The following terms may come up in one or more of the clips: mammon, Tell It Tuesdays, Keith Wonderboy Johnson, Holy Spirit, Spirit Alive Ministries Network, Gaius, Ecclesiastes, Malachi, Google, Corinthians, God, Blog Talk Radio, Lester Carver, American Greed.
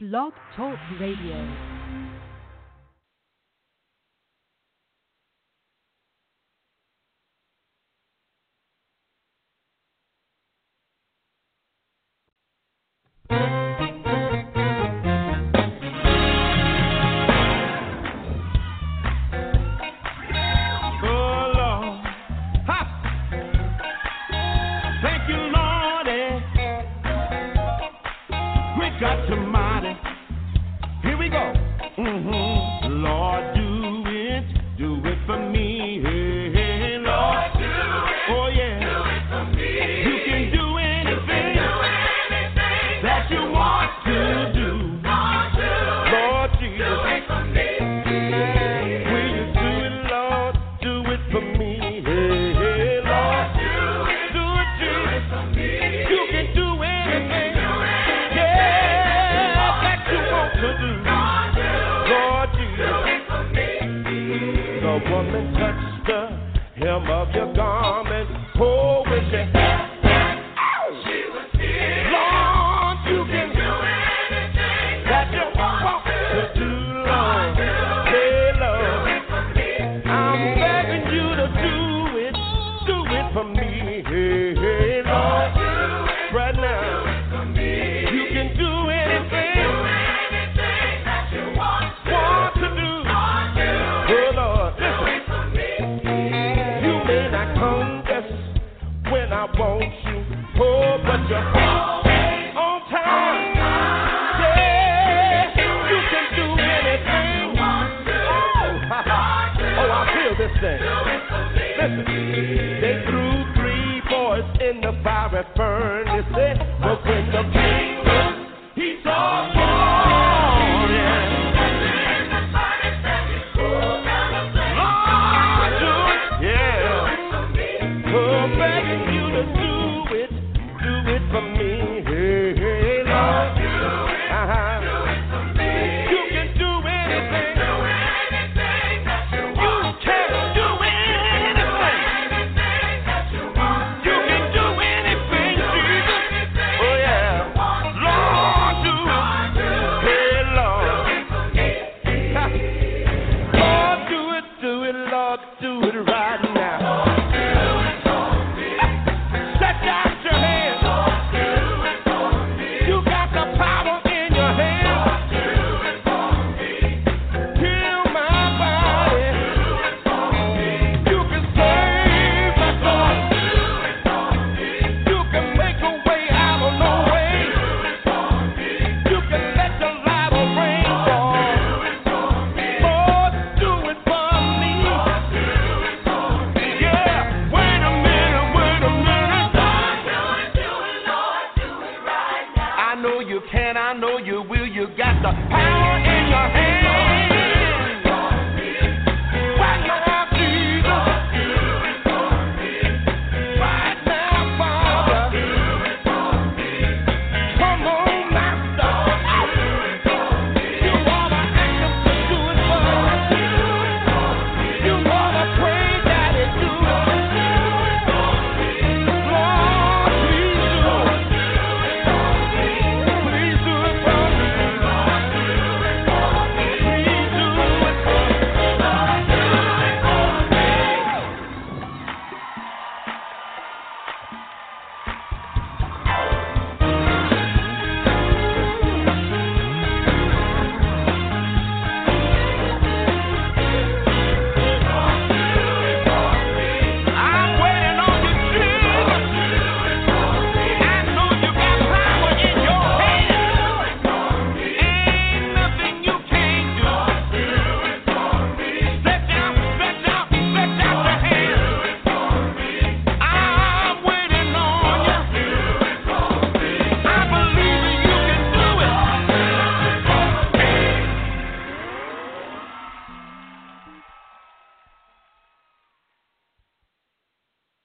Blog Talk Radio.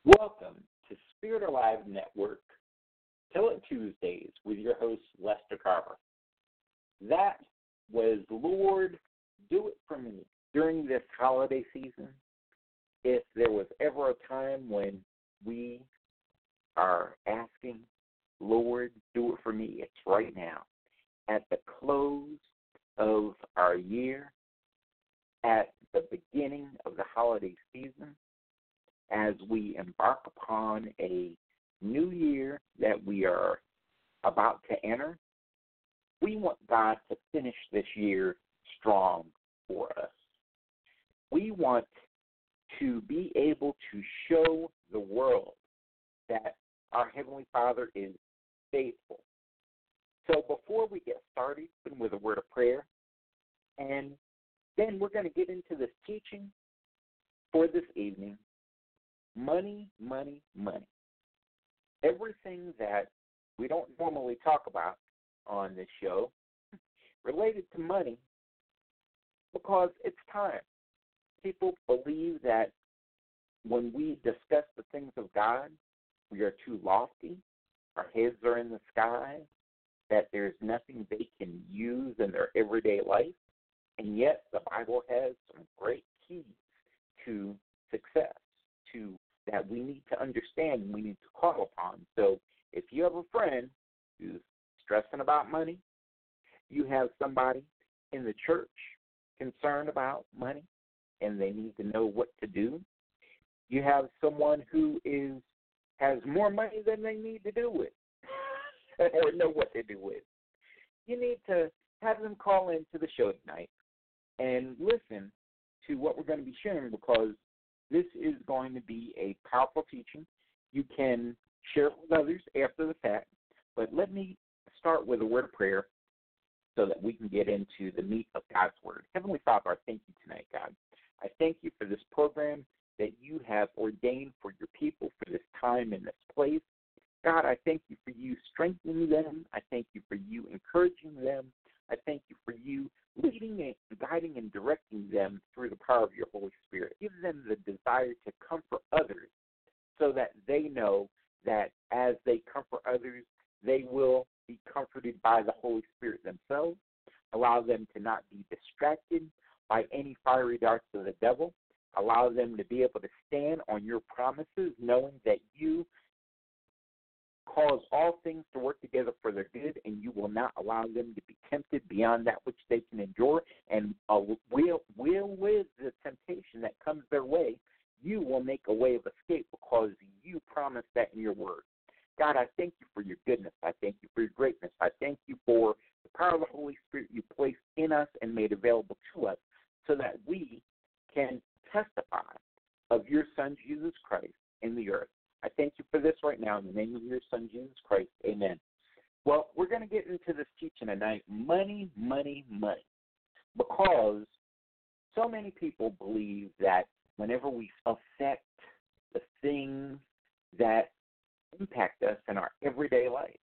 Welcome to Spirit Alive Network, Tell It Tuesdays with your host, Lester Carver. That was Lord, Do It For Me. During this holiday season, if there was ever a time when we are asking, Lord, do it for me, it's right now. at the close of our year, at the beginning of the holiday season, as we embark upon a new year that we are about to enter, we want God to finish this year strong for us. We want to be able to show the world that our Heavenly Father is faithful. So before we get started with a word of prayer, and then we're going to get into this teaching for this evening, money, money, money. Everything that we don't normally talk about on this show related to money, because it's time. People believe that when we discuss the things of God, we are too lofty, our heads are in the sky, that there's nothing they can use in their everyday life, and yet the Bible has some great keys to success, to that we need to understand, we need to call upon. So if you have a friend who's stressing about money, you have somebody in the church concerned about money, and they need to know what to do. You have someone who has more money than they need to do with or know what to do with. You need to have them call into the show tonight and listen to what we're going to be sharing, because this is going to be a powerful teaching. You can share it with others after the fact, but let me start with a word of prayer so that we can get into the meat of God's word. Heavenly Father, I thank you tonight, God. I thank you for this program that you have ordained for your people for this time and this place. God, I thank you for you strengthening them. I thank you for you encouraging them. I thank you for you leading and guiding and directing them through the power of your Holy Spirit. Give them the desire to comfort others so that they know that as they comfort others, they will be comforted by the Holy Spirit themselves. Allow them to not be distracted by any fiery darts of the devil. Allow them to be able to stand on your promises, knowing that you cause all things to work together for their good, and you will not allow them to be tempted beyond that which they can endure. And with the temptation that comes their way, you will make a way of escape, because you promised that in your word. God, I thank you for your goodness. I thank you for your greatness. I thank you for the power of the Holy Spirit you placed in us and made available to us so that we can testify of your Son, Jesus Christ, in the earth. I thank you for this right now in the name of your Son, Jesus Christ. Amen. Well, we're going to get into this teaching tonight, money, money, money, because so many people believe that whenever we affect the things that impact us in our everyday life,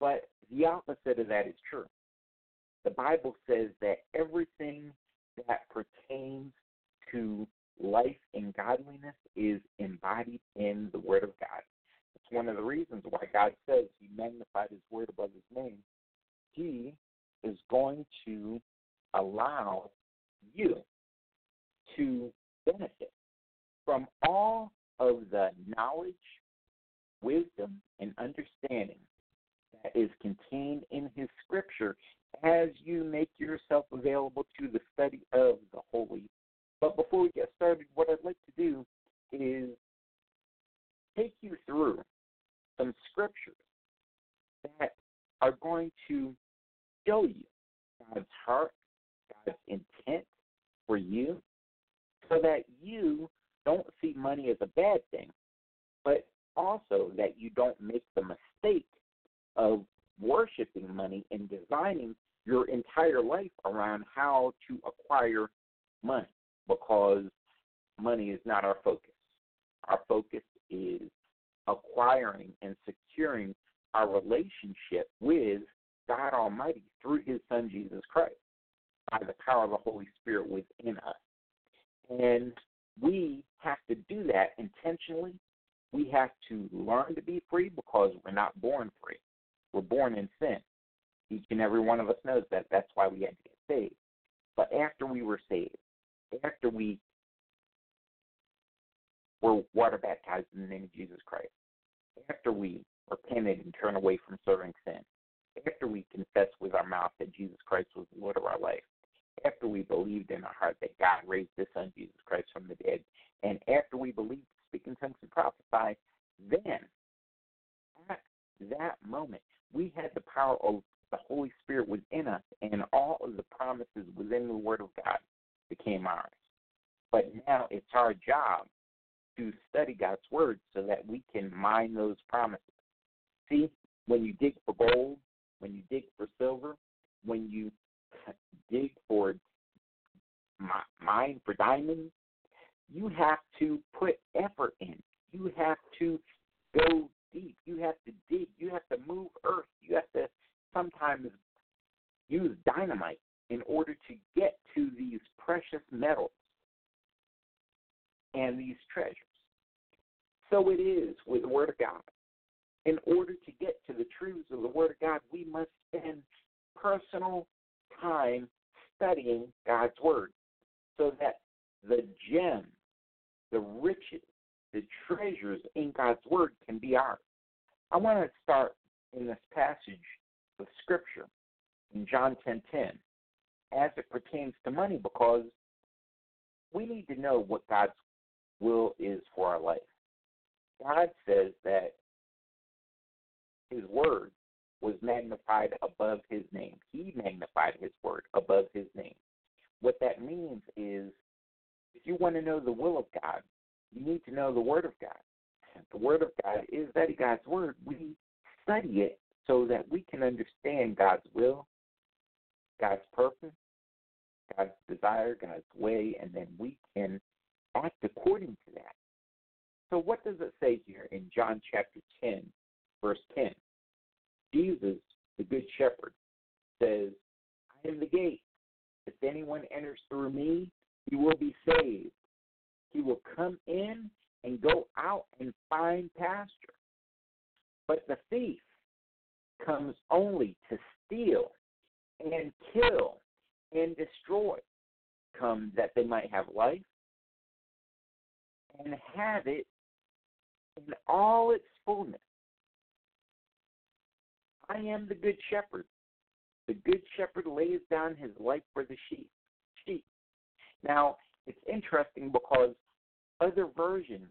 but the opposite of that is true. The Bible says that everything that pertains to life and godliness is embodied in the Word of God. It's one of the reasons why God says He magnified His Word above His name. He is going to allow you to benefit from all of the knowledge, wisdom, and understanding that is contained in His Scripture as you make yourself available to the study of the Holy. But before we get started, what I'd like to do is take you through some scriptures that are going to show you God's heart, God's intent for you, so that you don't see money as a bad thing, but also that you don't make the mistake of worshiping money and designing your entire life around how to acquire money, because money is not our focus. Our focus is acquiring and securing our relationship with God Almighty through His Son, Jesus Christ, by the power of the Holy Spirit within us. And we have to do that intentionally. We have to learn to be free, because we're not born free. We're born in sin. Each and every one of us knows that. That's why we had to get saved. But after we were saved, after we were water baptized in the name of Jesus Christ, after we repented and turned away from serving sin, after we confessed with our mouth that Jesus Christ was the Lord of our life, after we believed in our heart that God raised His Son, Jesus Christ, from the dead, and after we believed, speak in tongues, and prophesy, then at that moment, we had the power of the Holy Spirit within us, and all of the promises within the Word of God became ours. But now it's our job to study God's Word so that we can mine those promises. See, when you dig for gold, when you dig for silver, when you dig for mine for diamonds, you have to put effort in. You have to go deep. You have to dig. You have to move earth. You have to sometimes use dynamite in order to get to these precious metals and these treasures. So it is with the Word of God. In order to get to the truths of the Word of God, we must spend personal time studying God's Word so that the gems, the riches, the treasures in God's Word can be ours. I want to start in this passage of Scripture in John 10:10 as it pertains to money, because we need to know what God's will is for our life. God says that His Word was magnified above His name. He magnified His Word above His name. What that means is, if you want to know the will of God, you need to know the Word of God. The Word of God is that God's Word. We study it so that we can understand God's will, God's purpose, God's desire, God's way, and then we can act according to that. So what does it say here in John chapter 10, verse 10? Jesus, the good shepherd, says, I am the gate. If anyone enters through me, he will be saved. He will come in and go out and find pasture. But the thief comes only to steal and kill and destroy. Come that they might have life and have it in all its fullness. I am the good shepherd. The good shepherd lays down his life for the sheep. Now, it's interesting because other versions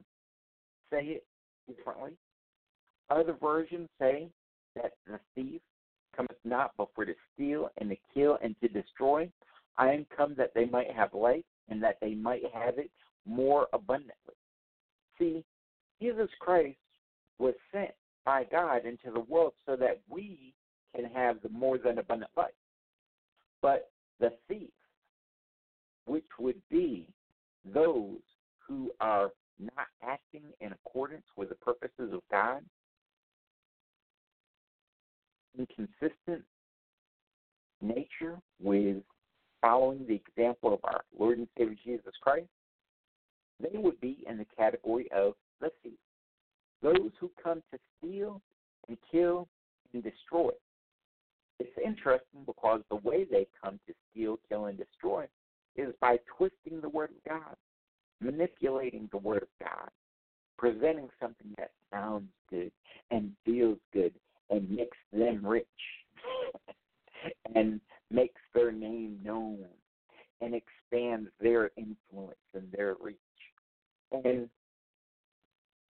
say it differently. Other versions say that the thief cometh not but for to steal and to kill and to destroy. I am come that they might have life and that they might have it more abundantly. See, Jesus Christ was sent by God into the world so that we can have the more than abundant life. But the thief, which would be those who are not acting in accordance with the purposes of God, inconsistent nature with following the example of our Lord and Savior Jesus Christ, they would be in the category of the thief, those who come to steal and kill and destroy. It's interesting because the way they come to steal, kill, and destroy is by twisting the Word of God, manipulating the Word of God, presenting something that sounds good and feels good and makes them rich and makes their name known and expands their influence and their reach. And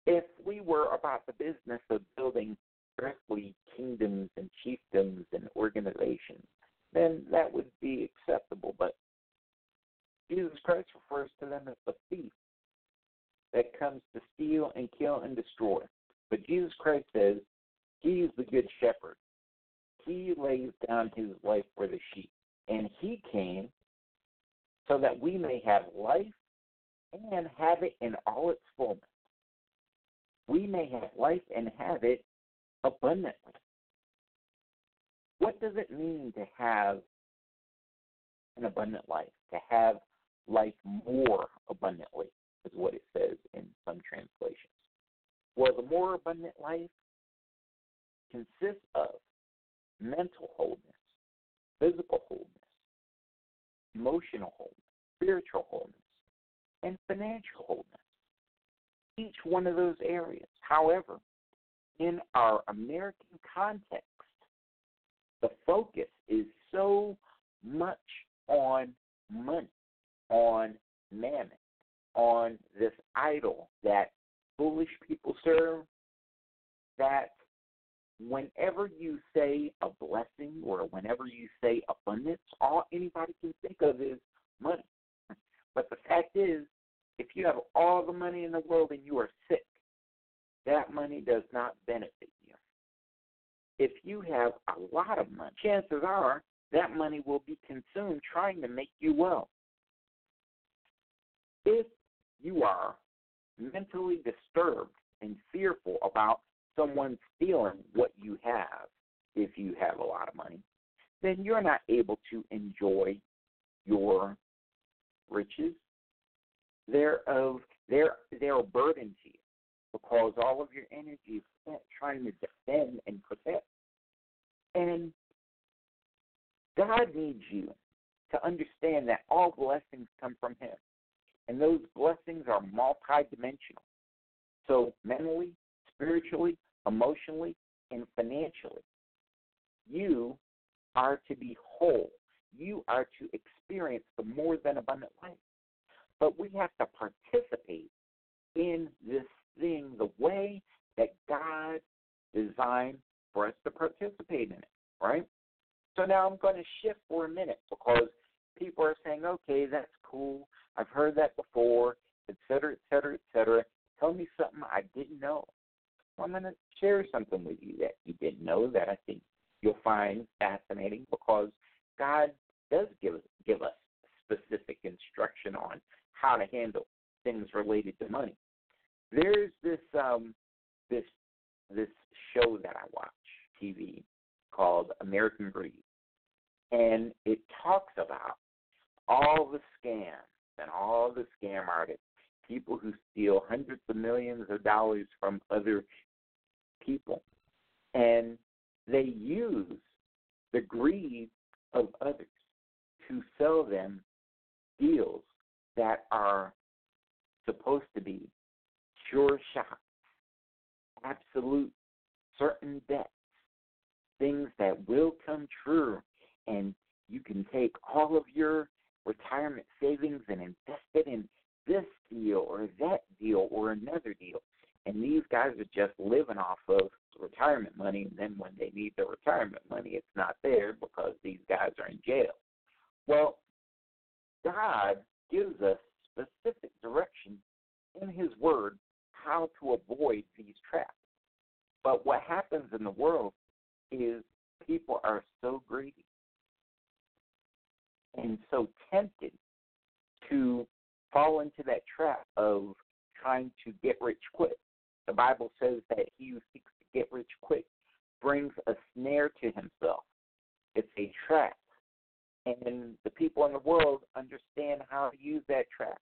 if we were about the business of building earthly kingdoms and chiefdoms and organizations, then that would be acceptable. But Jesus Christ refers to them as the thief that comes to steal and kill and destroy. But Jesus Christ says, He is the good shepherd. He lays down His life for the sheep. And He came so that we may have life and have it in all its fullness. We may have life and have it abundantly. What does it mean to have an abundant life, to have life more abundantly, is what it says in some translations? Well, the more abundant life consists of mental wholeness, physical wholeness, emotional wholeness, spiritual wholeness, and financial wholeness. Each one of those areas. However, in our American context, The focus is so much on money, on mammon, on this idol that foolish people serve, that whenever you say a blessing or whenever you say abundance, all anybody can think of is money. But the fact is, if you have all the money in the world and you are sick, that money does not benefit you. If you have a lot of money, chances are that money will be consumed trying to make you well. If you are mentally disturbed and fearful about someone stealing what you have, if you have a lot of money, then you're not able to enjoy your riches. They're a burden to you because all of your energy is spent trying to defend and protect. And God needs you to understand that all blessings come from Him, and those blessings are multidimensional. So mentally, spiritually, emotionally, and financially, you are to be whole. You are to experience the more than abundant life. But we have to participate in this thing the way that God designed for us to participate in it, right? So now I'm going to shift for a minute because people are saying, okay, that's cool. I've heard that before, et cetera, et cetera, et cetera. Tell me something I didn't know. Well, I'm going to share something with you that you didn't know that I think you'll find fascinating because God does give us specific instruction on how to handle things related to money. There's this this show that I watch, TV, called American Greed, and it talks about all the scams and all the scam artists, people who steal hundreds of millions of dollars from other people, and they use the greed of others to sell them deals that are supposed to be sure shots, absolute certain bets, things that will come true, and you can take all of your retirement savings and invest it in this deal or that deal or another deal. And these guys are just living off of retirement money, and then when they need their retirement money, it's not there because these guys are in jail. Well, God gives us specific direction in His Word how to avoid these traps. But what happens in the world is people are so greedy and so tempted to fall into that trap of trying to get rich quick. The Bible says that he who seeks to get rich quick brings a snare to himself. It's a trap. And the people in the world understand how to use that trap.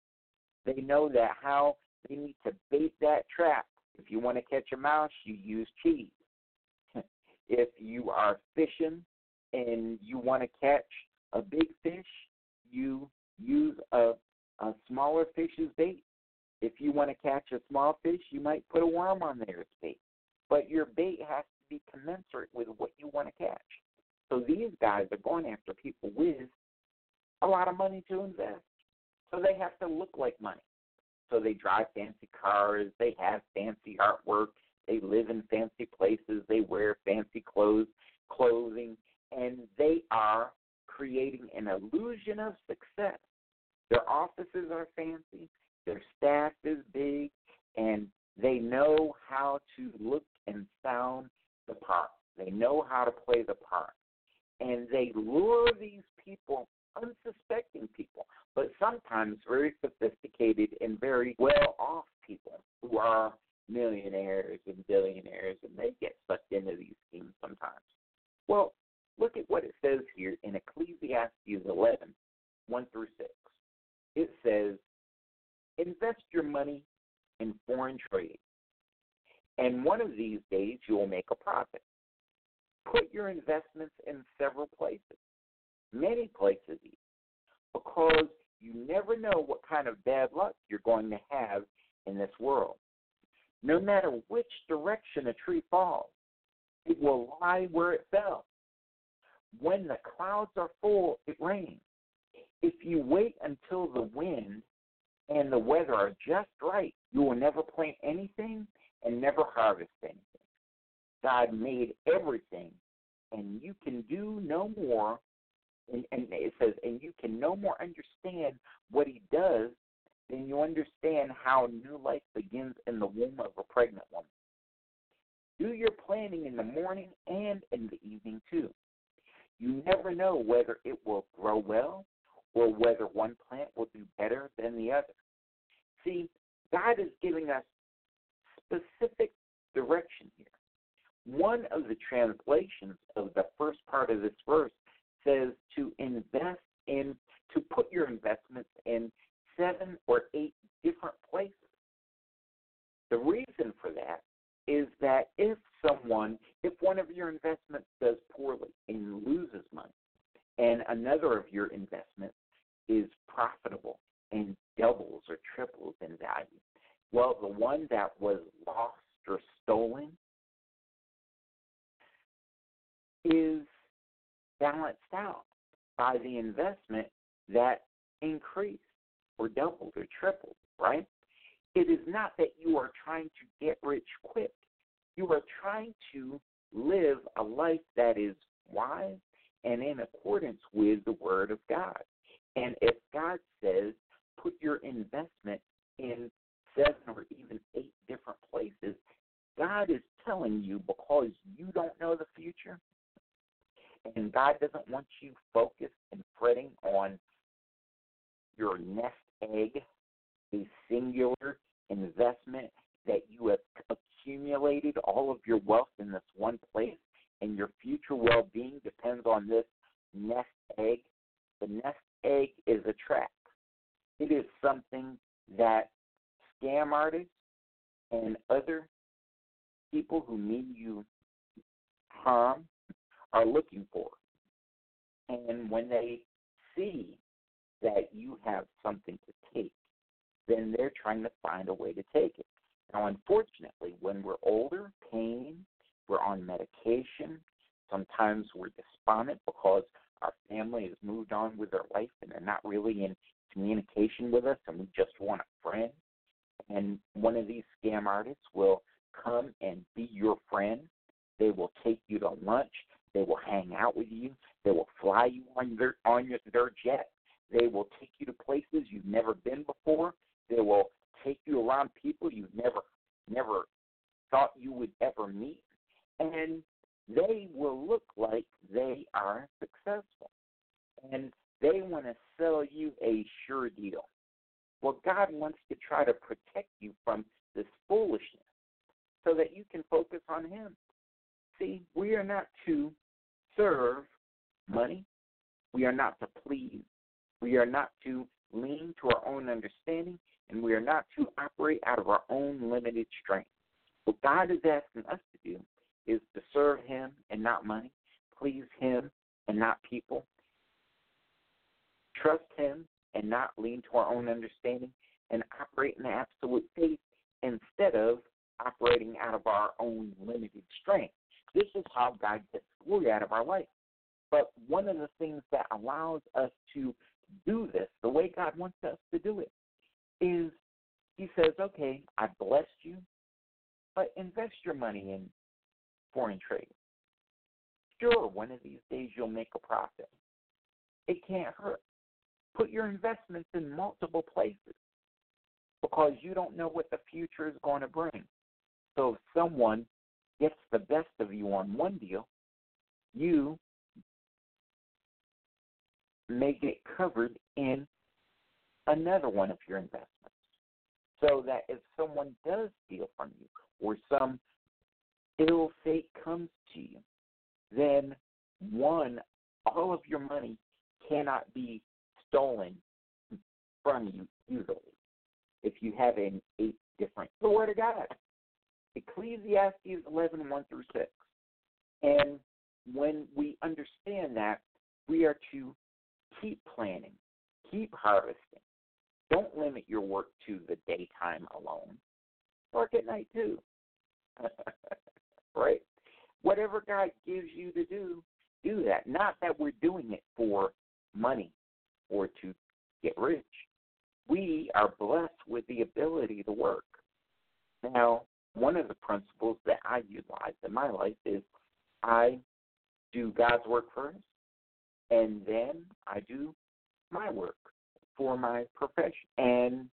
They know that how they need to bait that trap. If you want to catch a mouse, you use cheese. If you are fishing and you want to catch a big fish, you use a smaller fish as bait. If you want to catch a small fish, you might put a worm on there as bait. But your bait has to be commensurate with what you want to catch. So these guys are going after people with a lot of money to invest. So they have to look like money. So they drive fancy cars. They have fancy artwork. They live in fancy places. They wear fancy clothing. And they are creating an illusion of success. Their offices are fancy. Their staff is big. And they know how to look and sound the part. They know how to play the part. And they lure these people, unsuspecting people, but sometimes very sophisticated and very well-off people who are millionaires and billionaires, and they get sucked into these schemes sometimes. Well, look at what it says here in Ecclesiastes 11, 1 through 6. It says, invest your money in foreign trade, and one of these days you will make a profit. Put your investments in several places, many places even, because you never know what kind of bad luck you're going to have in this world. No matter which direction a tree falls, it will lie where it fell. When the clouds are full, it rains. If you wait until the wind and the weather are just right, you will never plant anything and never harvest anything. God made everything, and you can do no more. And it says, and you can no more understand what he does than you understand how new life begins in the womb of a pregnant woman. Do your planning in the morning and in the evening too. You never know whether it will grow well or whether one plant will do better than the other. See, God is giving us specific direction here. One of the translations of the first part of this verse says to invest in, to put your investments in 7 or 8 different places. The reason for that is that if one of your investments does poorly and loses money, and another of your investments is profitable and doubles or triples in value, well, the one that was lost or stolen is balanced out by the investment that increased or doubled or tripled, right? It is not that you are trying to get rich quick. You are trying to live a life that is wise and in accordance with the Word of God. And if God says put your investment in 7 or even 8 different places, God is telling you, because you don't know the future, and God doesn't want you focused and fretting on your nest egg, a singular investment that you have accumulated all of your wealth in this one place, and your future well-being depends on this nest egg. The nest egg is a trap. It is something that scam artists and other people who mean you harm are looking for. And when they see that you have something to take, then they're trying to find a way to take it. Now, unfortunately, when we're older, pain, we're on medication, sometimes we're despondent because our family has moved on with their life and they're not really in communication with us, and we just want a friend. And one of these scam artists will come and be your friend. They will take you to lunch. They will hang out with you. They will fly you on their jet. They will take you to places you've never been before. They will take you around people you've never thought you would ever meet. And they will look like they are successful. And they want to sell you a sure deal. Well, God wants to try to protect you from this foolishness so that you can focus on him. See, we are not to serve money. We are not to please. We are not to lean to our own understanding, and we are not to operate out of our own limited strength. What God is asking us to do is to serve him and not money, please him and not people, trust him and not lean to our own understanding, and operate in absolute faith instead of operating out of our own limited strength. This is how God gets glory out of our life. But one of the things that allows us to do this the way God wants us to do it is he says, okay, I blessed you, but invest your money in foreign trade. Sure, one of these days you'll make a profit. It can't hurt. Put your investments in multiple places because you don't know what the future is going to bring. So if someone gets the best of you on one deal, you may get covered in another one of your investments, so that if someone does steal from you or some ill fate comes to you, then all of your money cannot be stolen from you easily if you have an 8 different. The Word of God. Ecclesiastes 11:1-6. And when we understand that, we are to keep planning, keep harvesting. Don't limit your work to the daytime alone. Work at night too. Right? Whatever God gives you to do, do that. Not that we're doing it for money or to get rich. We are blessed with the ability to work. Now, one of the principles that I utilize in my life is I do God's work first, and then I do my work for my profession. And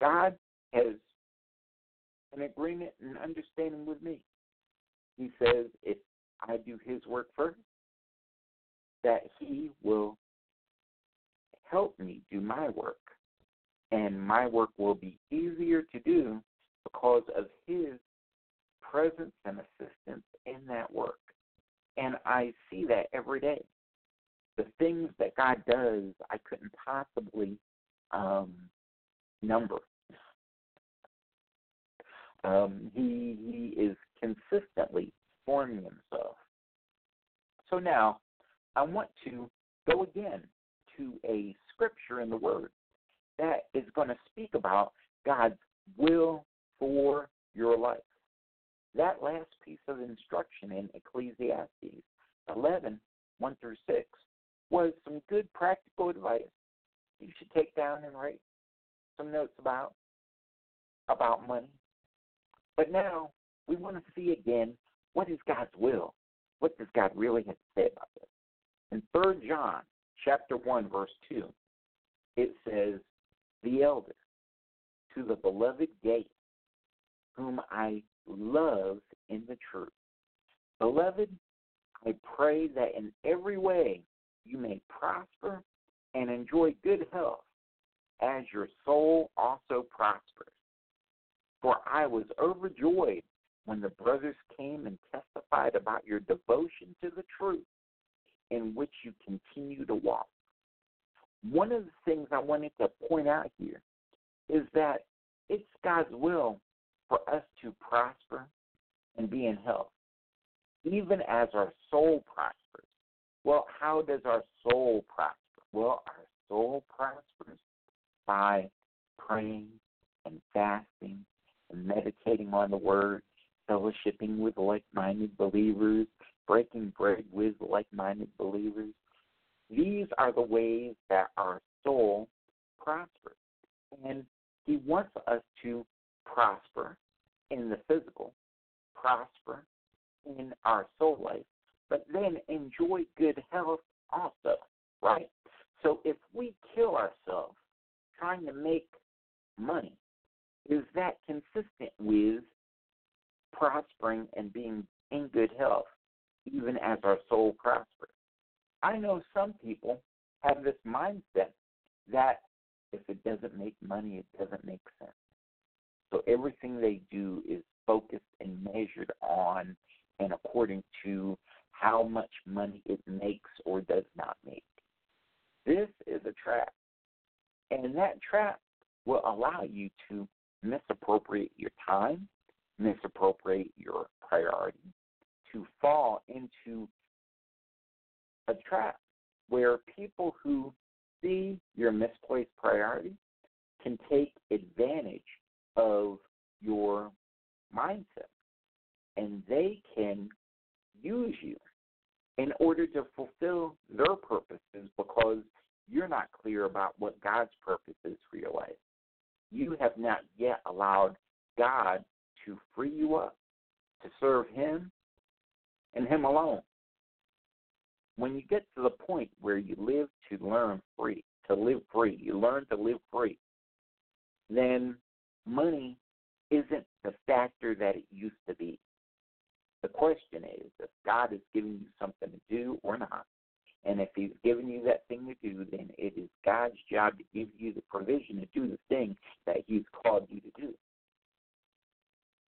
God has an agreement and understanding with me. He says if I do his work first, that he will help me do my work. And my work will be easier to do because of his presence and assistance in that work. And I see that every day. The things that God does, I couldn't possibly number. He is consistently forming himself. So now, I want to go again to a scripture in the Word that is going to speak about God's will for your life. That last piece of instruction in Ecclesiastes 11:1-6 was some good practical advice you should take down and write some notes about money. But now we want to see again, what is God's will? What does God really have to say about this? In 3 John chapter 1, verse 2, it says, "The eldest, to the beloved Gaius, whom I love in the truth. Beloved, I pray that in every way you may prosper and enjoy good health, as your soul also prospers. For I was overjoyed when the brothers came and testified about your devotion to the truth, in which you continue to walk." One of the things I wanted to point out here is that it's God's will for us to prosper and be in health, even as our soul prospers. Well, how does our soul prosper? Well, our soul prospers by praying and fasting and meditating on the Word, fellowshipping with like-minded believers, breaking bread with like-minded believers. These are the ways that our soul prospers. And he wants us to prosper in the physical, prosper in our soul life, but then enjoy good health also, right? So if we kill ourselves trying to make money, is that consistent with prospering and being in good health, even as our soul prospers? I know some people have this mindset that if it doesn't make money, it doesn't make sense. So everything they do is focused and measured on and according to how much money it makes or does not make. This is a trap, and that trap will allow you to misappropriate your time, misappropriate your priority, to fall into a trap where people who see your misplaced priority can take advantage of your mindset, and they can use you in order to fulfill their purposes because you're not clear about what God's purpose is for your life. You have not yet allowed God to free you up to serve him and him alone. When you get to the point where you live to learn free, you learn to live free, then money isn't the factor that it used to be. The question is if God is giving you something to do or not. And if he's giving you that thing to do, then it is God's job to give you the provision to do the thing that he's called you to do.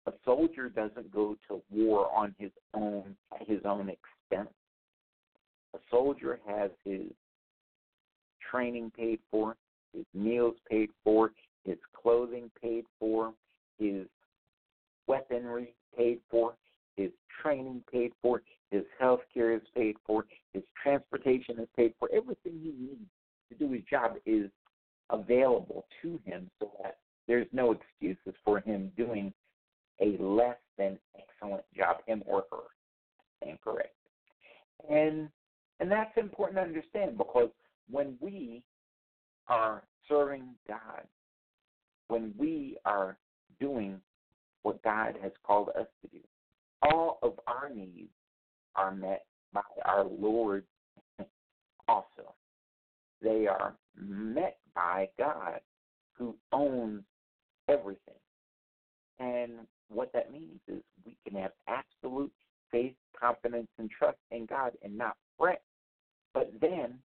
A soldier doesn't go to war on his own, at his own expense. A soldier has his training paid for, his meals paid for, his clothing paid for, his weaponry paid for, his training paid for, his health care is paid for, his transportation is paid for. Everything he needs to do his job is available to him so that there's no excuses for him doing a less than excellent job, him or her. And correct. And And that's important to understand, because when we are serving God, when we are doing what God has called us to do, all of our needs are met by our Lord also. They are met by God, who owns everything. And what that means is we can have absolute faith, confidence, and trust in God and not fret. But then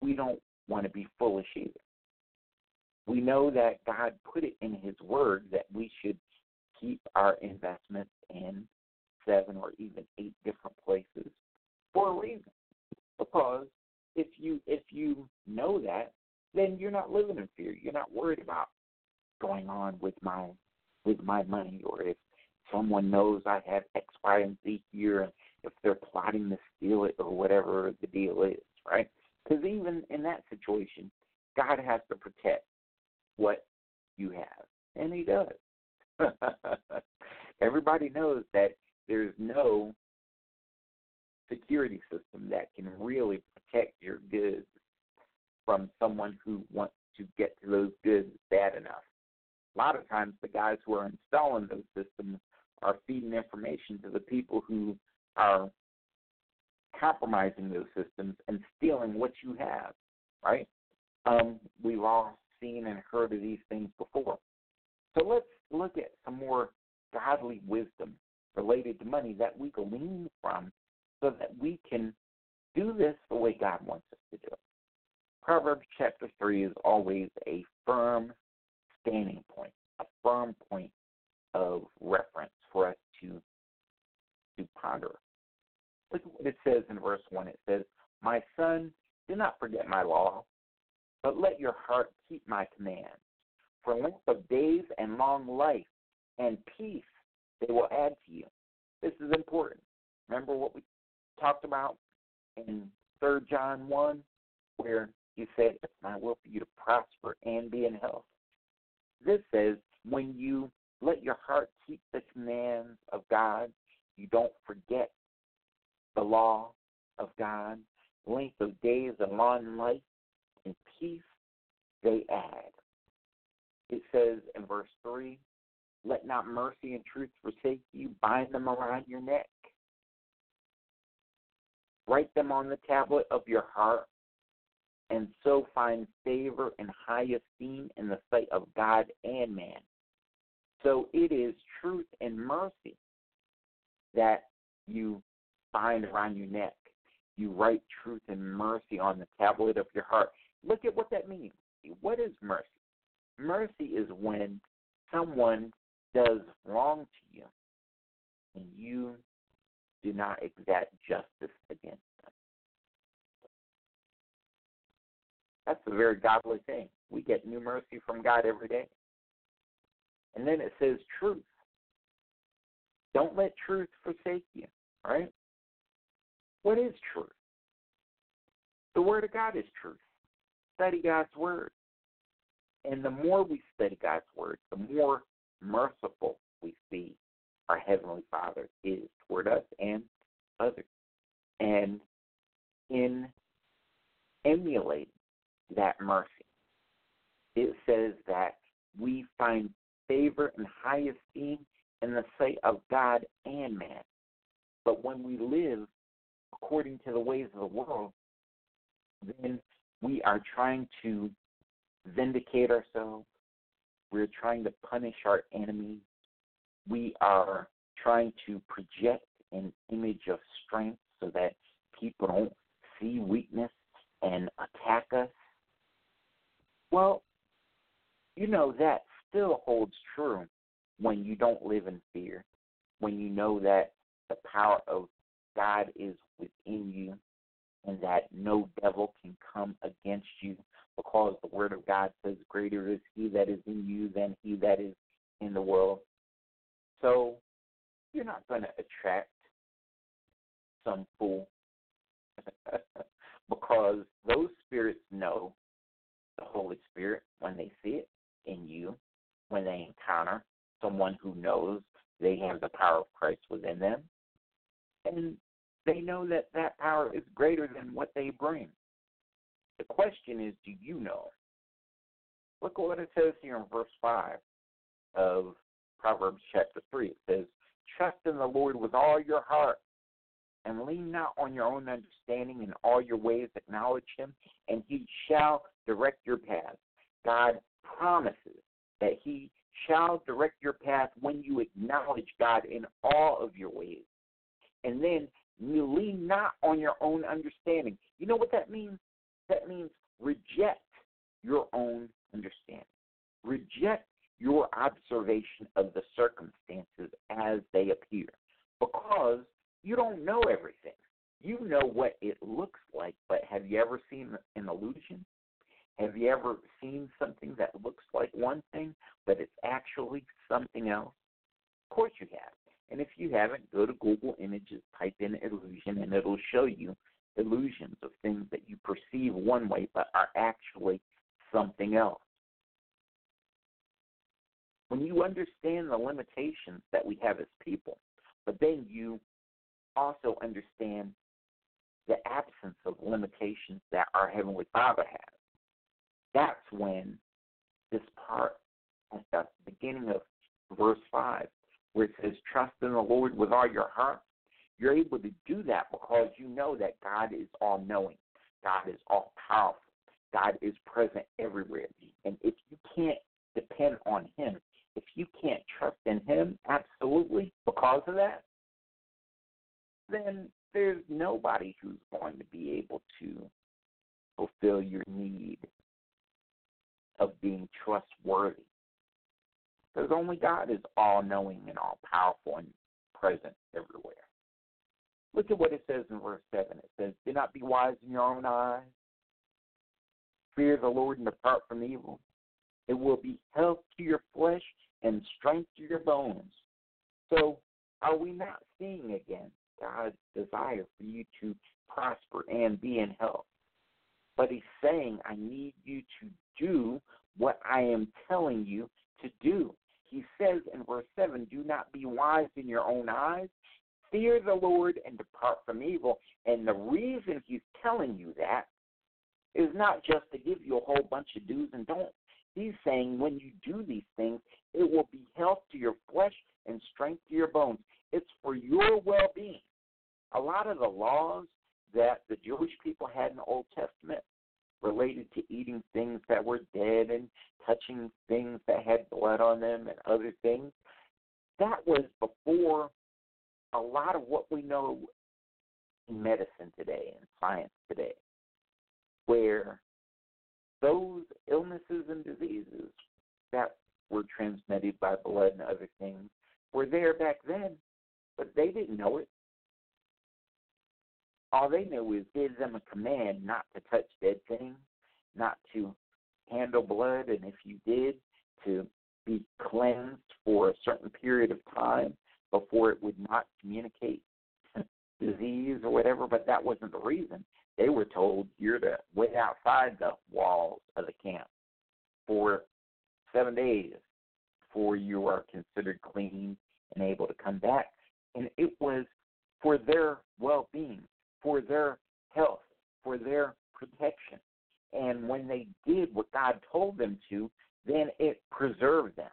we don't want to be foolish either. We know that God put it in his word that we should keep our investments in 7 or even 8 different places for a reason. Because if you know that, then you're not living in fear. You're not worried about going on with my money, or if someone knows I have X, Y, and Z here, and if they're plotting to steal it or whatever the deal is, right? Because even in that situation, God has to protect what you have, and he does. Everybody knows that there's no security system that can really protect your goods from someone who wants to get to those goods bad enough. A lot of times the guys who are installing those systems are feeding information to the people who are compromising those systems and stealing what you have, right? We've all seen and heard of these things before. So let's look at some more godly wisdom related to money that we can lean from so that we can do this the way God wants us to do it. Proverbs chapter 3 is always a firm standing point, a firm point of reference for us to ponder. Look at what it says in verse 1. It says, "My son, do not forget my law, but let your heart keep my commands. For length of days and long life and peace they will add to you." This is important. Remember what we talked about in 3 John 1, where he said, "It's my will for you to prosper and be in health." This says, when you let your heart keep the commands of God, you don't forget the law of God, length of days and long life and peace they add. It says in verse 3, "Let not mercy and truth forsake you. Bind them around your neck. Write them on the tablet of your heart, and so find favor and high esteem in the sight of God and man." So it is truth and mercy that you bind around your neck. You write truth and mercy on the tablet of your heart. Look at what that means. What is mercy? Mercy is when someone does wrong to you and you do not exact justice against them. That's a very godly thing. We get new mercy from God every day. And then it says truth. Don't let truth forsake you, right? What is truth? The Word of God is truth. Study God's Word. And the more we study God's Word, the more merciful we see our Heavenly Father is toward us and others. And in emulating that mercy, it says that we find favor and high esteem in the sight of God and man. But when we live according to the ways of the world, then we are trying to vindicate ourselves. We're trying to punish our enemies. We are trying to project an image of strength so that people don't see weakness and attack us. Well, you know, that still holds true when you don't live in fear, when you know that the power of God is within you and that no devil can come against you, because the Word of God says, "Greater is he that is in you than he that is in the world." So you're not going to attract some fool because those spirits know the Holy Spirit when they see it in you, when they encounter someone who knows they have the power of Christ within them. And They know that that power is greater than what they bring. The question is, do you know? Look at what it says here in verse 5 of Proverbs chapter 3. It says, trust in the Lord with all your heart and lean not on your own understanding. In all your ways acknowledge him, and he shall direct your path. God promises that he shall direct your path when you acknowledge God in all of your ways. And then you lean not on your own understanding. You know what that means? That means reject your own understanding. Reject your observation of the circumstances as they appear, because you don't know everything. You know what it looks like, but have you ever seen an illusion? Have you ever seen something that looks like one thing, but it's actually something else? Of course you have. And if you haven't, go to Google Images, type in illusion, and it'll show you illusions of things that you perceive one way but are actually something else. When you understand the limitations that we have as people, but then you also understand the absence of limitations that our Heavenly Father has, that's when this part at the beginning of verse 5, where it says, trust in the Lord with all your heart, you're able to do that because you know that God is all-knowing, God is all-powerful, God is present everywhere. And if you can't depend on him, if you can't trust in him absolutely because of that, then there's nobody who's going to be able to fulfill your need of being trustworthy. Because only God is all-knowing and all-powerful and present everywhere. Look at what it says in verse 7. It says, do not be wise in your own eyes. Fear the Lord and depart from evil. It will be health to your flesh and strength to your bones. So are we not seeing again God's desire for you to prosper and be in health? But he's saying, I need you to do what I am telling you to do. He says in verse 7, do not be wise in your own eyes. Fear the Lord and depart from evil. And the reason he's telling you that is not just to give you a whole bunch of do's and don'ts. He's saying when you do these things, it will be health to your flesh and strength to your bones. It's for your well-being. A lot of the laws that the Jewish people had in the Old Testament related to eating things that were dead and touching things that had blood on them and other things, that was before a lot of what we know in medicine today and science today, where those illnesses and diseases that were transmitted by blood and other things were there back then, but they didn't know it. All they knew is give them a command not to touch dead things, not to handle blood, and if you did, to be cleansed for a certain period of time before it would not communicate disease or whatever, but that wasn't the reason. They were told you're to wait outside the walls of the camp for 7 days before you are considered clean and able to come back. And it was for their well-being, for their health, for their protection. And when they did what God told them to, then it preserved them.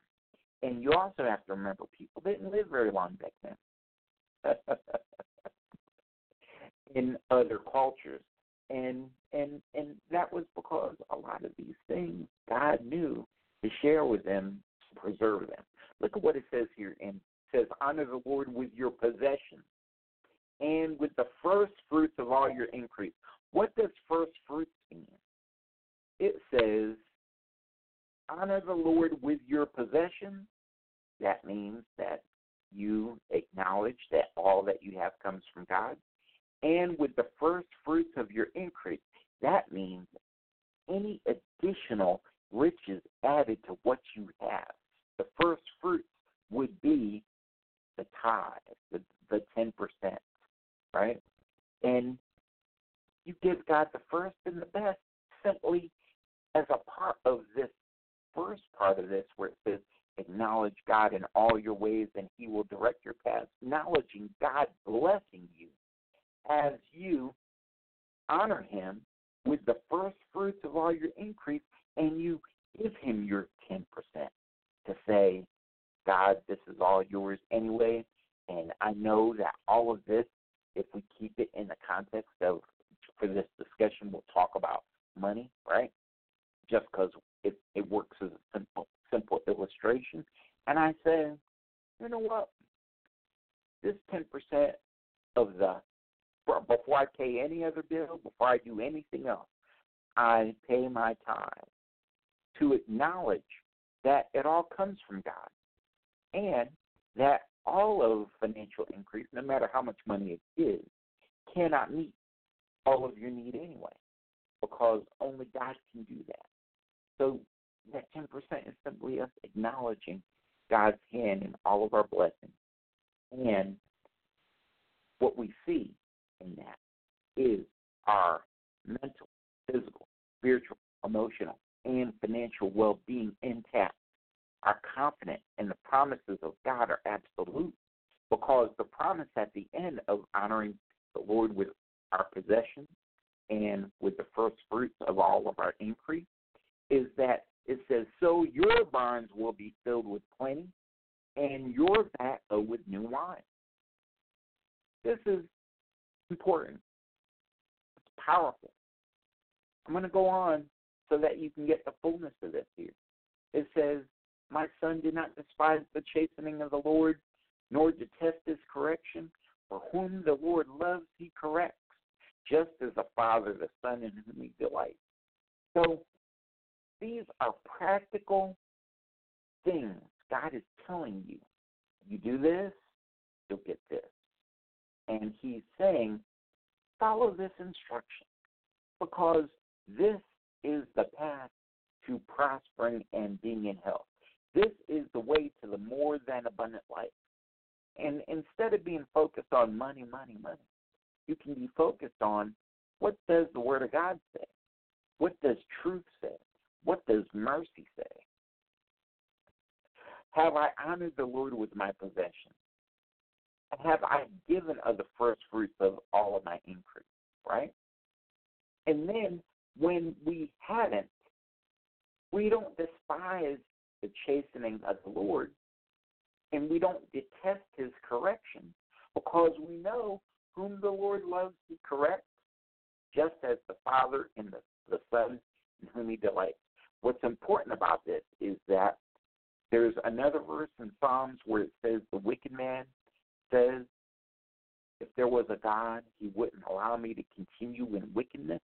And you also have to remember, people didn't live very long back then in other cultures. And that was because a lot of these things God knew to share with them, to preserve them. Look at what it says here. And it says, honor the Lord with your possessions and with the first fruits of all your increase. What does first fruits mean? It says, honor the Lord with your possessions. That means that you acknowledge that all that you have comes from God. And with the first fruits of your increase, that means any additional riches added to what you have. The first fruits would be the tithe, the 10%, right? And you give God the first and the best simply as a part of this first part of this where it says, acknowledge God in all your ways and he will direct your paths. Acknowledging God blessing you as you honor him with the first fruits of all your increase, and you give him your 10% to say, God, this is all yours anyway, and I know that all of this, if we keep it in the context of, for this discussion, we'll talk about money, right? Just because it works as a simple illustration. And I said, you know what? This 10% of the, before I pay any other bill, before I do anything else, I pay my tithe to acknowledge that it all comes from God and that all of financial increase, no matter how much money it is, cannot meet all of your need anyway, because only God can do that. So that 10% is simply us acknowledging God's hand in all of our blessings. And what we see in that is our mental, physical, spiritual, emotional, and financial well-being intact. Our confidence and the promises of God are absolute, because the promise at the end of honoring the Lord with our possessions and with the first fruits of all of our increase is that it says, so your barns will be filled with plenty and your vat with new wine. This is important. It's powerful. I'm going to go on so that you can get the fullness of this here. It says, my son, did not despise the chastening of the Lord, nor detest his correction. For whom the Lord loves, he corrects, just as a father, the son in whom he delights. So these are practical things God is telling you. You do this, you'll get this. And he's saying, follow this instruction, because this is the path to prospering and being in health. This is the way to the more than abundant life. And instead of being focused on money, money, money, you can be focused on what does the Word of God say? What does truth say? What does mercy say? Have I honored the Lord with my possessions? Have I given of the first fruits of all of my increase, right? And then when we haven't, we don't despise the chastening of the Lord, and we don't detest his correction, because we know whom the Lord loves he corrects, just as the Father and the Son in whom he delights. What's important about this is that there's another verse in Psalms where it says the wicked man says, if there was a God, he wouldn't allow me to continue in wickedness,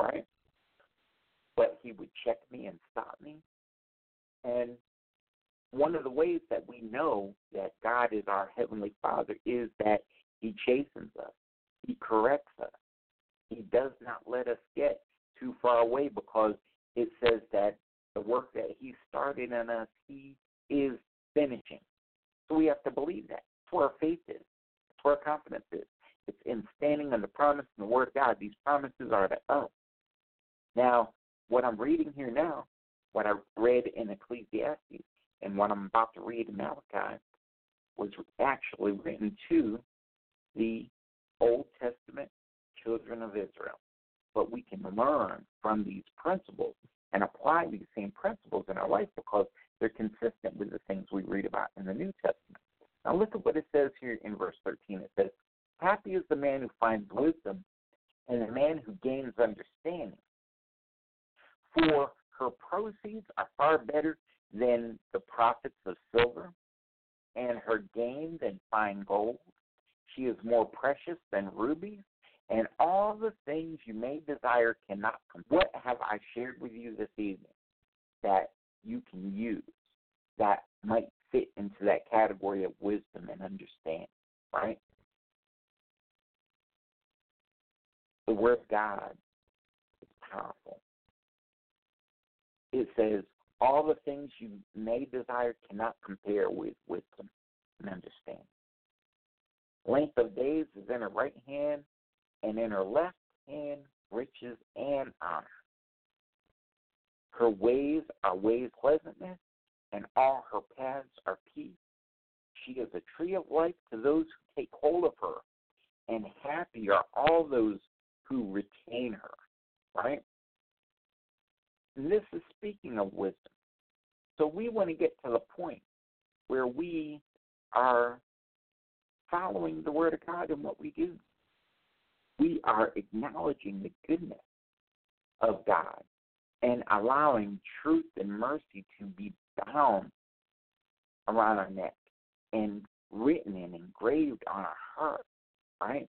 right? But he would check me and stop me. And one of the ways that we know that God is our Heavenly Father is that he chastens us. He corrects us. He does not let us get too far away, because it says that the work that he started in us, he is finishing. So we have to believe that. It's where our faith is. It's where our confidence is. It's in standing on the promise and the Word of God. These promises are to us. Now, what I'm reading here now, what I read in Ecclesiastes and what I'm about to read in Malachi was actually written to the Old Testament children of Israel. But we can learn from these principles and apply these same principles in our life, because they're consistent with the things we read about in the New Testament. Now look at what it says here in verse 13. It says, happy is the man who finds wisdom and the man who gains understanding. For her proceeds are far better than the profits of silver, and her gain than fine gold. She is more precious than rubies, and all the things you may desire cannot come. What have I shared with you this evening that you can use that might fit into that category of wisdom and understanding, right? The Word of God is powerful. It says, all the things you may desire cannot compare with wisdom and understanding. Length of days is in her right hand, and in her left hand, riches and honor. Her ways are ways pleasantness, and all her paths are peace. She is a tree of life to those who take hold of her, and happy are all those who retain her, right? And this is speaking of wisdom. So we want to get to the point where we are following the Word of God in what we do. We are acknowledging the goodness of God and allowing truth and mercy to be bound around our neck and written and engraved on our heart, right?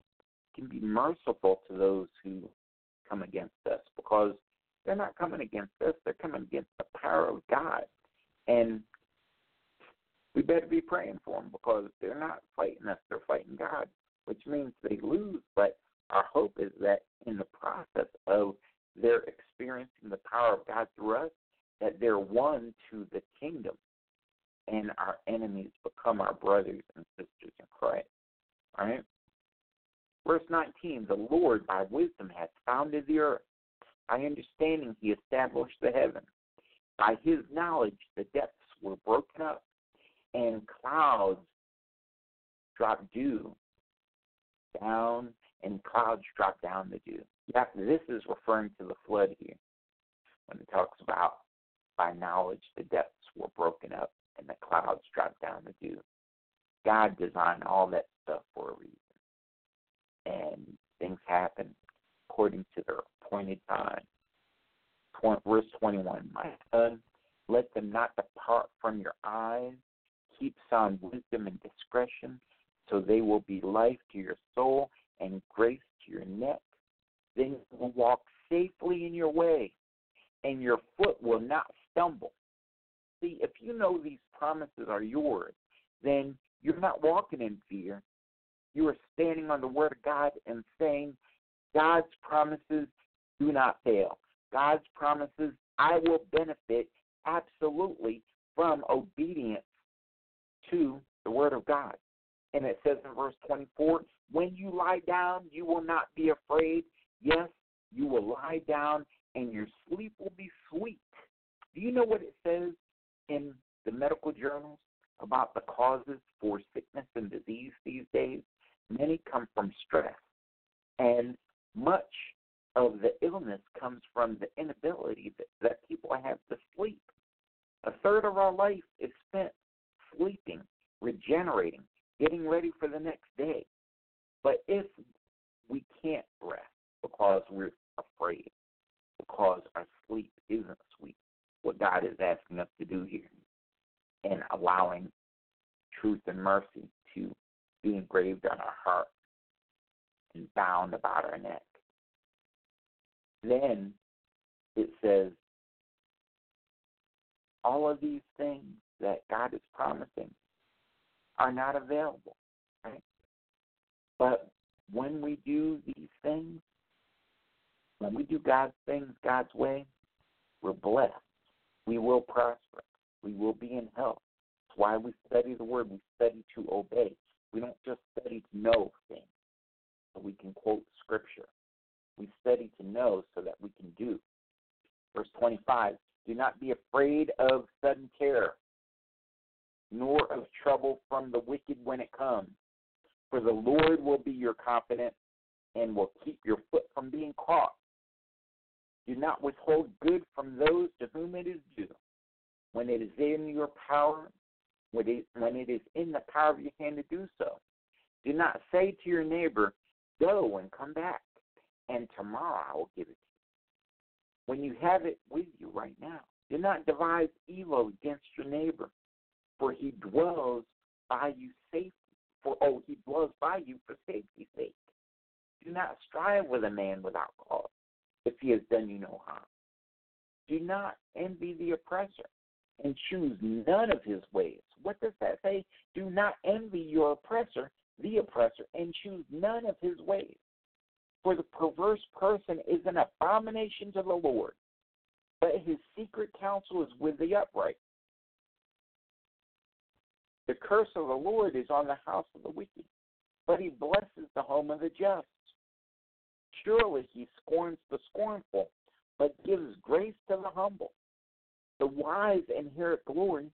Can be merciful to those who come against us, because they're not coming against us, they're coming against the power of God. And we better be praying for them, because they're not fighting us, they're fighting God, which means they lose. But our hope is that in the process of their experiencing the power of God through us, that they're won to the kingdom, and our enemies become our brothers and sisters in Christ. All right? Verse 19, the Lord by wisdom hath founded the earth. By understanding he established the heavens. By his knowledge the depths were broken up, and clouds dropped dew down, and clouds dropped down the dew. Yeah, this is referring to the flood here, when it talks about by knowledge the depths were broken up and the clouds dropped down the dew. God designed all that stuff for a reason. And things happen according to their appointed time. Verse 21, my son, let them not depart from your eyes. Keep sound wisdom and discretion, so they will be life to your soul and grace to your neck. Then you will walk safely in your way, and your foot will not stumble. See, if you know these promises are yours, then you're not walking in fear. You are standing on the Word of God and saying, God's promises do not fail. God's promises, I will benefit absolutely from obedience to the Word of God. And it says in verse 24, when you lie down, you will not be afraid. Yes, you will lie down, and your sleep will be sweet. Do you know what it says in the medical journals about the causes for sickness and disease these days? Many come from stress, and much of the illness comes from the inability that people have to sleep. A third of our life is spent sleeping, regenerating, getting ready for the next day. But if we can't rest because we're afraid, because our sleep isn't sweet, what God is asking us to do here, and allowing truth and mercy to be engraved on our heart and bound about our neck. Then it says, all of these things that God is promising are not available, right? But when we do these things, when we do God's things God's way, we're blessed. We will prosper. We will be in health. That's why we study the Word. We study to obey. We don't just study to know things so we can quote Scripture. We study to know so that we can do. Verse 25, do not be afraid of sudden terror, nor of trouble from the wicked when it comes. For the Lord will be your confidence and will keep your foot from being caught. Do not withhold good from those to whom it is due. When it is in your power, when it is in the power of your hand to do so, do not say to your neighbor, go and come back, and tomorrow I will give it to you. When you have it with you right now, do not devise evil against your neighbor, for he dwells by you safely. He dwells by you for safety's sake. Do not strive with a man without cause, if he has done you no harm. Do not envy the oppressor, and choose none of his ways. What does that say? Do not envy your oppressor, the oppressor, and choose none of his ways. For the perverse person is an abomination to the Lord, but his secret counsel is with the upright. The curse of the Lord is on the house of the wicked, but he blesses the home of the just. Surely he scorns the scornful, but gives grace to the humble. The wise inherit glory,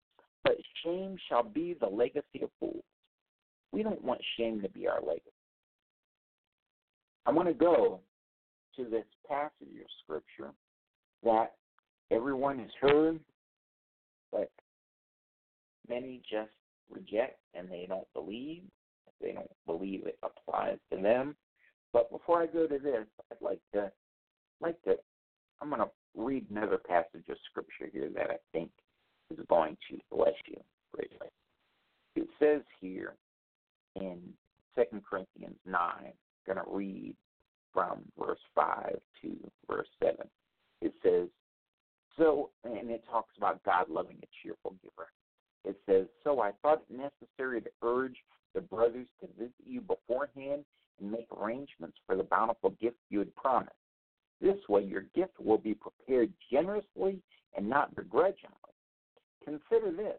but shame shall be the legacy of fools. We don't want shame to be our legacy. I want to go to this passage of Scripture that everyone has heard, but many just reject and they don't believe. They don't believe it applies to them. But before I go to this, I'd like to I'm going to read another passage of Scripture here that I think is going to bless you greatly. It says here in 2 Corinthians 9, I'm going to read from verse 5 to verse 7. It says, so, and it talks about God loving a cheerful giver. It says, so I thought it necessary to urge the brothers to visit you beforehand and make arrangements for the bountiful gift you had promised. This way your gift will be prepared generously and not begrudgingly. Consider this,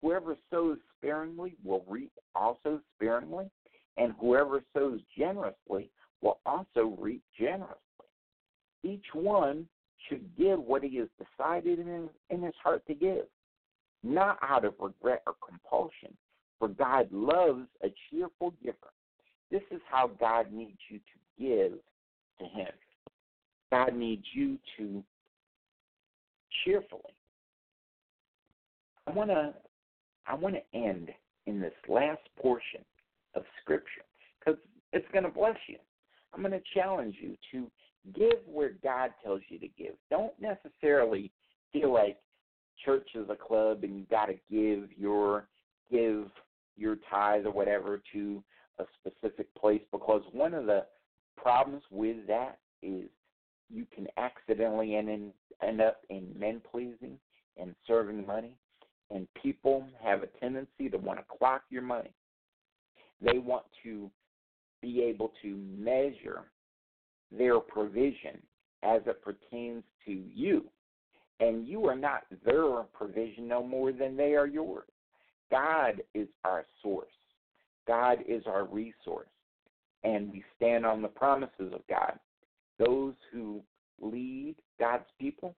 whoever sows sparingly will reap also sparingly, and whoever sows generously will also reap generously. Each one should give what he has decided in his heart to give, not out of regret or compulsion, for God loves a cheerful giver. This is how God needs you to give to him. God needs you to cheerfully. I want to end in this last portion of Scripture because it's going to bless you. I'm going to challenge you to give where God tells you to give. Don't necessarily feel like church is a club and you got to give your tithe or whatever to a specific place, because one of the problems with that is you can accidentally end up in men-pleasing and serving money, and people have a tendency to want to clock your money. They want to be able to measure their provision as it pertains to you, and you are not their provision no more than they are yours. God is our source. God is our resource, and we stand on the promises of God. Those who lead God's people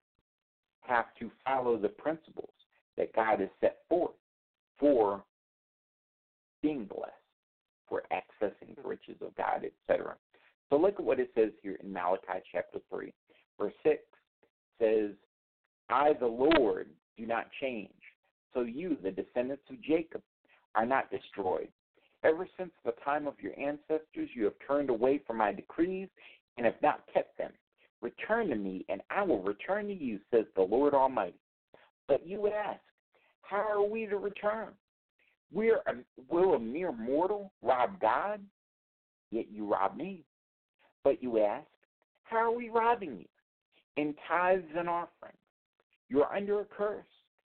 have to follow the principles that God has set forth for being blessed, for accessing the riches of God, etc. So look at what it says here in Malachi chapter 3. Verse 6 says, I, the Lord, do not change. So you, the descendants of Jacob, are not destroyed. Ever since the time of your ancestors, you have turned away from my decrees and have not kept them. Return to me, and I will return to you, says the Lord Almighty. But you ask, how are we to return? Will a mere mortal rob God? Yet you rob me. But you ask, how are we robbing you? In tithes and offerings. You are under a curse,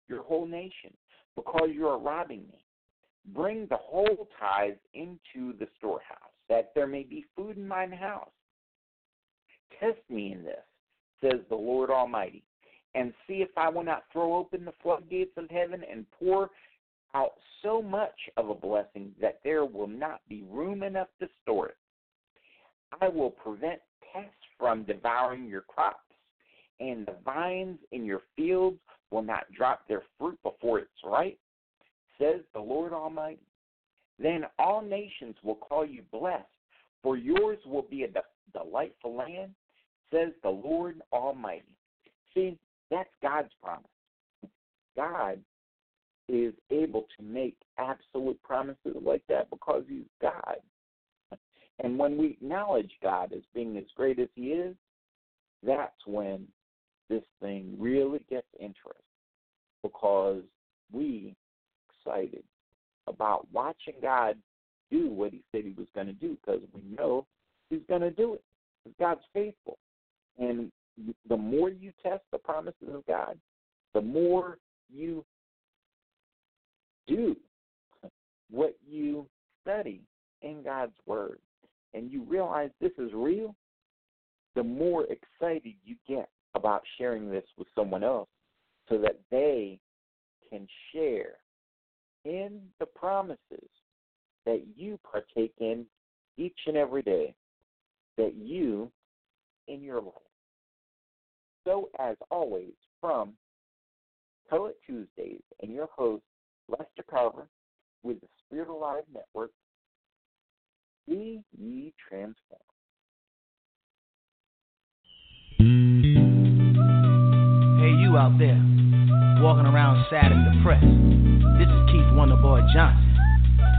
your whole nation, because you are robbing me. Bring the whole tithe into the storehouse, that there may be food in mine house. Test me in this, says the Lord Almighty, and see if I will not throw open the floodgates of heaven and pour out so much of a blessing that there will not be room enough to store it. I will prevent pests from devouring your crops, and the vines in your fields will not drop their fruit before it's ripe, says the Lord Almighty. Then all nations will call you blessed, for yours will be a delightful land, says the Lord Almighty. See, that's God's promise. God is able to make absolute promises like that because he's God. And when we acknowledge God as being as great as he is, that's when this thing really gets interesting, because we are excited about watching God do what he said he was going to do, because we know he's going to do it. God's faithful. And the more you test the promises of God, the more you do what you study in God's Word, and you realize this is real, the more excited you get about sharing this with someone else so that they can share in the promises that you partake in each and every day, that you in your life. So, as always, from Tell It Tuesdays and your host, Lester Carver, with the Spirit Alive Network, be ye transformed. you out there walking around sad and depressed, this is Keith Wonderboy Johnson,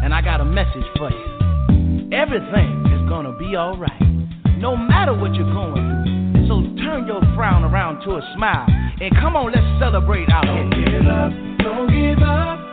and I got a message for you. Everything is gonna be alright, no matter what you're going through. So turn your frown around to a smile, and come on, let's celebrate out here. Don't give up, don't give up.